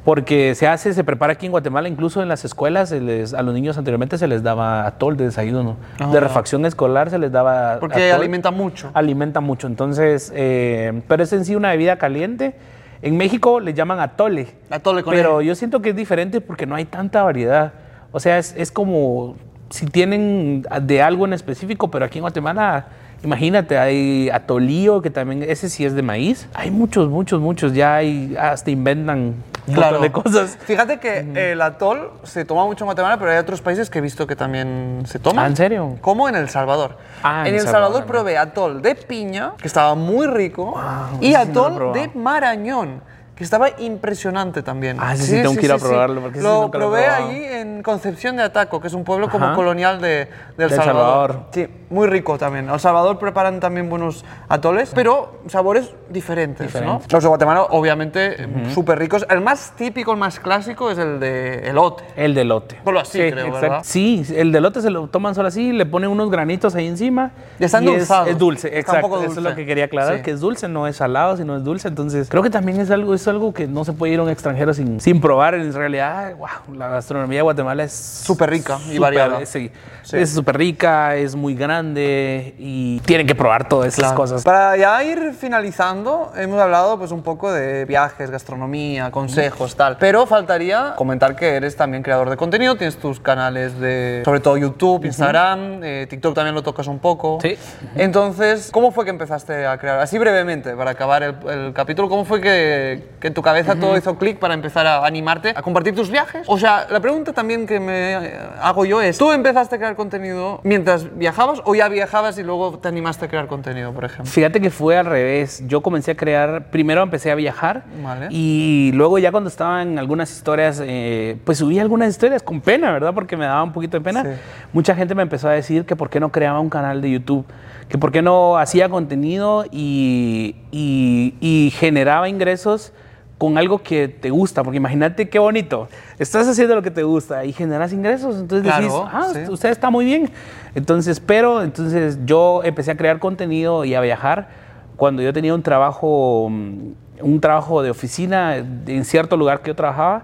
Porque se hace, se prepara aquí en Guatemala, incluso en las escuelas, se les, a los niños anteriormente se les daba atol de desayuno. Ajá. De refacción escolar se les daba porque atol, alimenta mucho. Alimenta mucho, entonces, eh, pero es en sí una bebida caliente. En México le llaman atole, atole con pero él. Yo siento que es diferente porque no hay tanta variedad. O sea, es, es como si tienen de algo en específico, pero aquí en Guatemala... Imagínate, hay atolío, que también, ese sí es de maíz. Hay muchos, muchos, muchos, ya hay, hasta inventan claro. un montón de cosas. Fíjate que mm. el atol se toma mucho en Guatemala, pero hay otros países que he visto que también se toman. ¿Ah, en serio? Como en El Salvador. Ah, en El Salvador, Salvador probé atol de piña, que estaba muy rico, wow, y atol no de marañón, que estaba impresionante también. Ah, sí, sí, sí tengo sí, que ir a sí, probarlo. Porque sí. Lo probé allí en Concepción de Ataco, que es un pueblo como ajá. colonial de, de El Salvador. Salvador. Sí, muy rico también. En El Salvador preparan también buenos atoles, sí. pero sabores diferentes, Diferente. ¿no? Los de Guatemala, obviamente, uh-huh. súper ricos. El más típico, el más clásico es el de elote. El de elote. Solo así, sí, creo, exacto. ¿verdad? Sí, el de elote se lo toman solo así, le ponen unos granitos ahí encima. Ya están endulzados. Es, es dulce, está exacto. Dulce. Eso es lo que quería aclarar, sí. que es dulce, no es salado, sino es dulce. Entonces, creo que también es algo... Es algo que no se puede ir a un extranjero sin, sin probar. En realidad, wow, la gastronomía de Guatemala es súper rica super, y variada. Sí, sí. Es súper rica, es muy grande y tienen que probar todas esas claro. cosas. Para ya ir finalizando, hemos hablado pues, un poco de viajes, gastronomía, consejos, tal. Pero faltaría comentar que eres también creador de contenido. Tienes tus canales de, sobre todo, YouTube, uh-huh. Instagram, eh, TikTok también lo tocas un poco. Sí. Uh-huh. Entonces, ¿cómo fue que empezaste a crear? Así brevemente, para acabar el, el capítulo, ¿cómo fue que... que en tu cabeza uh-huh. todo hizo clic para empezar a animarte a compartir tus viajes? O sea, la pregunta también que me hago yo es, ¿tú empezaste a crear contenido mientras viajabas o ya viajabas y luego te animaste a crear contenido, por ejemplo? Fíjate que fue al revés. Yo comencé a crear, primero empecé a viajar vale. y luego ya cuando estaba en algunas historias, eh, pues subí algunas historias con pena, ¿verdad? Porque me daba un poquito de pena. Sí. Mucha gente me empezó a decir que por qué no creaba un canal de YouTube, que por qué no hacía contenido y, y, y generaba ingresos con algo que te gusta, porque imagínate qué bonito, estás haciendo lo que te gusta y generas ingresos, entonces claro, decís, ah, sí. usted está muy bien. Entonces, pero, entonces yo empecé a crear contenido y a viajar cuando yo tenía un trabajo, un trabajo de oficina en cierto lugar que yo trabajaba,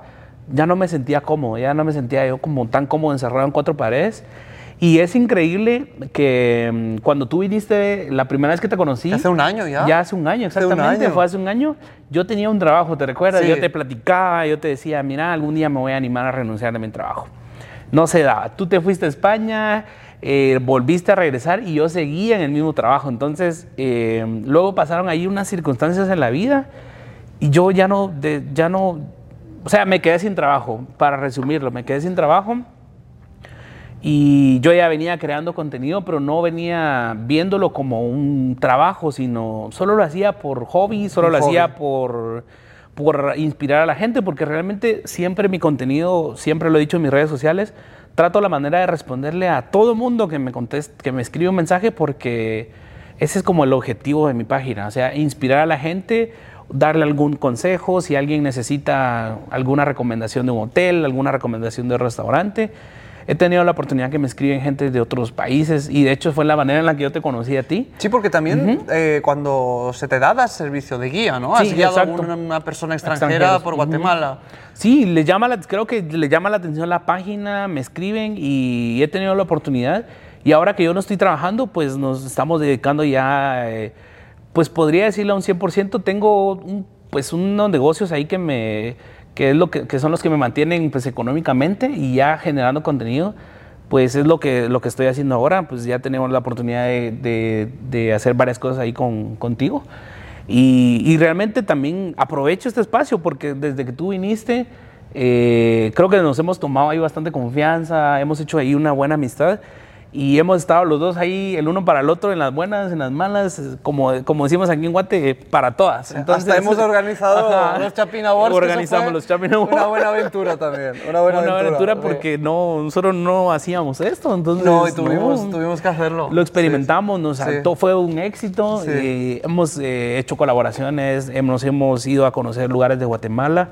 ya no me sentía cómodo, ya no me sentía yo como tan cómodo encerrado en cuatro paredes. Y es increíble que cuando tú viniste, la primera vez que te conocí... Hace un año ya. Ya hace un año, exactamente. Hace un año. Fue hace un año. Yo tenía un trabajo, ¿te recuerdas? Sí. Yo te platicaba, yo te decía, mira, algún día me voy a animar a renunciar a mi trabajo. No se daba. Tú te fuiste a España, eh, volviste a regresar y yo seguía en el mismo trabajo. Entonces, eh, luego pasaron ahí unas circunstancias en la vida y yo ya no, de, ya no... O sea, me quedé sin trabajo, para resumirlo. Me quedé sin trabajo... Y yo ya venía creando contenido, pero no venía viéndolo como un trabajo, sino solo lo hacía por hobby, solo un lo hobby. hacía por, por inspirar a la gente, porque realmente siempre mi contenido, siempre lo he dicho en mis redes sociales, trato la manera de responderle a todo mundo que me conteste, que me escribe un mensaje, porque ese es como el objetivo de mi página, o sea, inspirar a la gente darle algún consejo, si alguien necesita alguna recomendación de un hotel, alguna recomendación de un restaurante. He tenido la oportunidad que me escriben gente de otros países y de hecho fue la manera en la que yo te conocí a ti. Sí, porque también uh-huh. eh, cuando se te da, das servicio de guía, ¿no? Has sí, guiado exacto. a una persona extranjera por Guatemala. Uh-huh. Sí, le llama la, creo que le llama la atención la página, me escriben y he tenido la oportunidad. Y ahora que yo no estoy trabajando, pues nos estamos dedicando ya, eh, pues podría decirlo a un cien por ciento, tengo un, pues unos negocios ahí que me... que es lo que, que son los que me mantienen pues económicamente y ya generando contenido, pues es lo que, lo que estoy haciendo ahora. Pues ya tenemos la oportunidad de, de, de hacer varias cosas ahí con, contigo y, y realmente también aprovecho este espacio porque desde que tú viniste eh, creo que nos hemos tomado ahí bastante confianza, hemos hecho ahí una buena amistad y hemos estado los dos ahí el uno para el otro en las buenas, en las malas, como, como decimos aquí en Guate, para todas. Entonces, hasta hemos organizado ajá, los Chapina Awards. Organizamos los Chapina Awards. Una buena aventura también. Una buena una aventura, aventura porque sí. no, nosotros no hacíamos esto. Entonces, no, y tuvimos, no, tuvimos que hacerlo. Lo experimentamos, sí, sí. nos saltó, sí. fue un éxito. Sí. Eh, hemos eh, hecho colaboraciones, hemos, hemos ido a conocer lugares de Guatemala.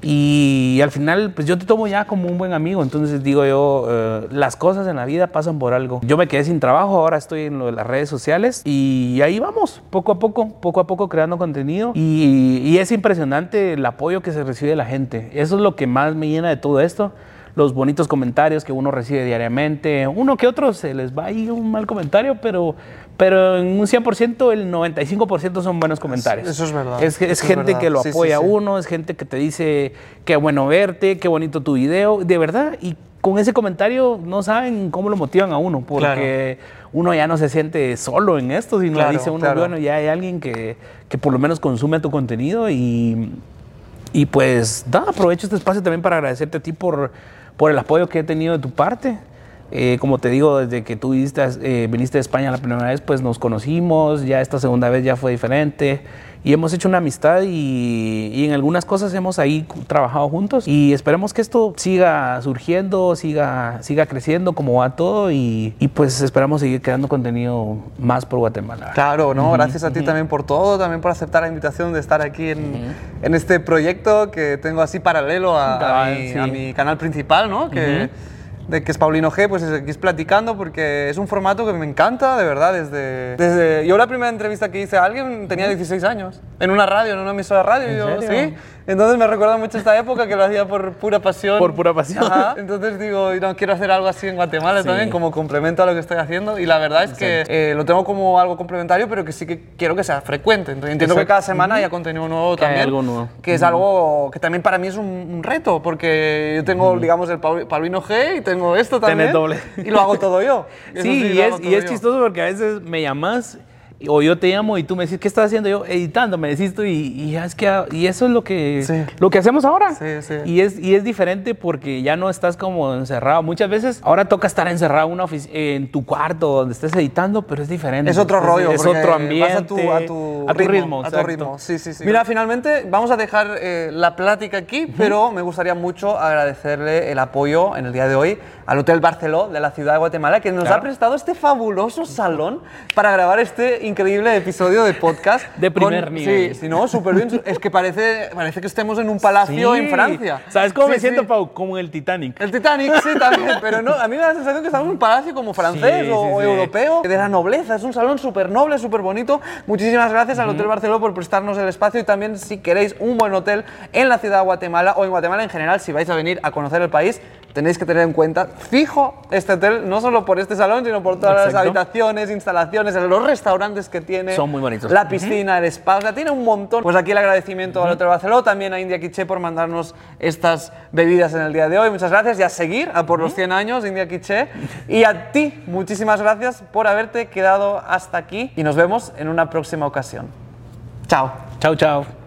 Y al final, pues yo te tomo ya como un buen amigo. Entonces digo yo, eh, las cosas en la vida pasan por algo. Yo me quedé sin trabajo, ahora estoy en lo de las redes sociales. Y ahí vamos, poco a poco, poco a poco creando contenido. Y, y es impresionante el apoyo que se recibe de la gente. Eso es lo que más me llena de todo esto. Los bonitos comentarios que uno recibe diariamente. Uno que otro se les va ahí un mal comentario, pero, pero en un cien por ciento, el noventa y cinco por ciento son buenos comentarios. Eso es verdad. Es, es gente es verdad. que lo sí, apoya sí, sí. a uno, es gente que te dice qué bueno verte, qué bonito tu video, de verdad. Y con ese comentario no saben cómo lo motivan a uno, porque claro. uno ya no se siente solo en esto, sino claro, dice uno, claro. bueno, ya hay alguien que, que por lo menos consume tu contenido y, y pues da, aprovecho este espacio también para agradecerte a ti por... por el apoyo que he tenido de tu parte. Eh, como te digo, desde que tú viniste, eh, viniste de España la primera vez, pues nos conocimos, ya esta segunda vez ya fue diferente, y hemos hecho una amistad y, y en algunas cosas hemos ahí trabajado juntos, y esperemos que esto siga surgiendo, siga, siga creciendo como va todo, y, y pues esperamos seguir creando contenido más por Guatemala. Claro, ¿no? Gracias a ti uh-huh. también por todo, también por aceptar la invitación de estar aquí en, uh-huh. en este proyecto que tengo así paralelo a, Cabal, a, mi, sí. a mi canal principal, ¿no? Que, uh-huh. de que es Paulino G, pues es, es Platicando, porque es un formato que me encanta, de verdad, desde... desde yo la primera entrevista que hice a alguien tenía dieciséis años, en una radio, en una emisora de radio, yo, ¿sí? Entonces me recuerda mucho esta época que lo hacía por pura pasión. Por pura pasión. Ajá. Entonces digo, no, quiero hacer algo así en Guatemala sí. también, como complemento a lo que estoy haciendo, y la verdad es que eh, lo tengo como algo complementario, pero que sí que quiero que sea frecuente. Entonces, entiendo Exacto. que cada semana haya contenido nuevo que también. Algo nuevo. Que es mm. algo que también para mí es un, un reto, porque yo tengo, mm. digamos, el Paulino G y tengo esto también doble. Y lo hago todo yo. Sí, sí y, es, todo y es chistoso porque a veces me llamas o yo te llamo y tú me decís, ¿qué estás haciendo? Yo editando, me decís tú y, y, es que, y eso es lo que, sí. lo que hacemos ahora. Sí, sí. Y, es, y es diferente porque ya no estás como encerrado. Muchas veces ahora toca estar encerrado en, una ofici- en tu cuarto donde estés editando, pero es diferente. Es otro rollo. Es, es otro ambiente. Vas a tu, a tu a ritmo. ritmo a tu ritmo. Sí, sí, sí. Mira, finalmente vamos a dejar eh, la plática aquí, uh-huh. pero me gustaría mucho agradecerle el apoyo en el día de hoy al Hotel Barceló de la ciudad de Guatemala, que nos claro. ha prestado este fabuloso salón para grabar este increíble episodio de podcast. De primer con, nivel. Sí, sí, no, súper bien. Es que parece, parece que estemos en un palacio sí. en Francia. ¿Sabes cómo sí, me siento, sí. Pau? Como el Titanic. El Titanic, sí, también. Pero no, a mí me da la sensación que estamos en un palacio como francés sí, o sí, sí. europeo. De la nobleza. Es un salón súper noble, súper bonito. Muchísimas gracias uh-huh. al Hotel Barceló por prestarnos el espacio. Y también, si queréis un buen hotel en la ciudad de Guatemala o en Guatemala en general, si vais a venir a conocer el país, tenéis que tener en cuenta fijo este hotel, no solo por este salón, sino por todas Exacto. las habitaciones, instalaciones, los restaurantes que tiene, son muy bonitos, la piscina, uh-huh. el spa, o sea, tiene un montón. Pues aquí el agradecimiento uh-huh. al Hotel Barceló, también a India Quiché por mandarnos estas bebidas en el día de hoy, muchas gracias, y a seguir a por uh-huh. los cien años, India Quiché, y a ti, muchísimas gracias por haberte quedado hasta aquí, y nos vemos en una próxima ocasión. Chao. Chao, chao.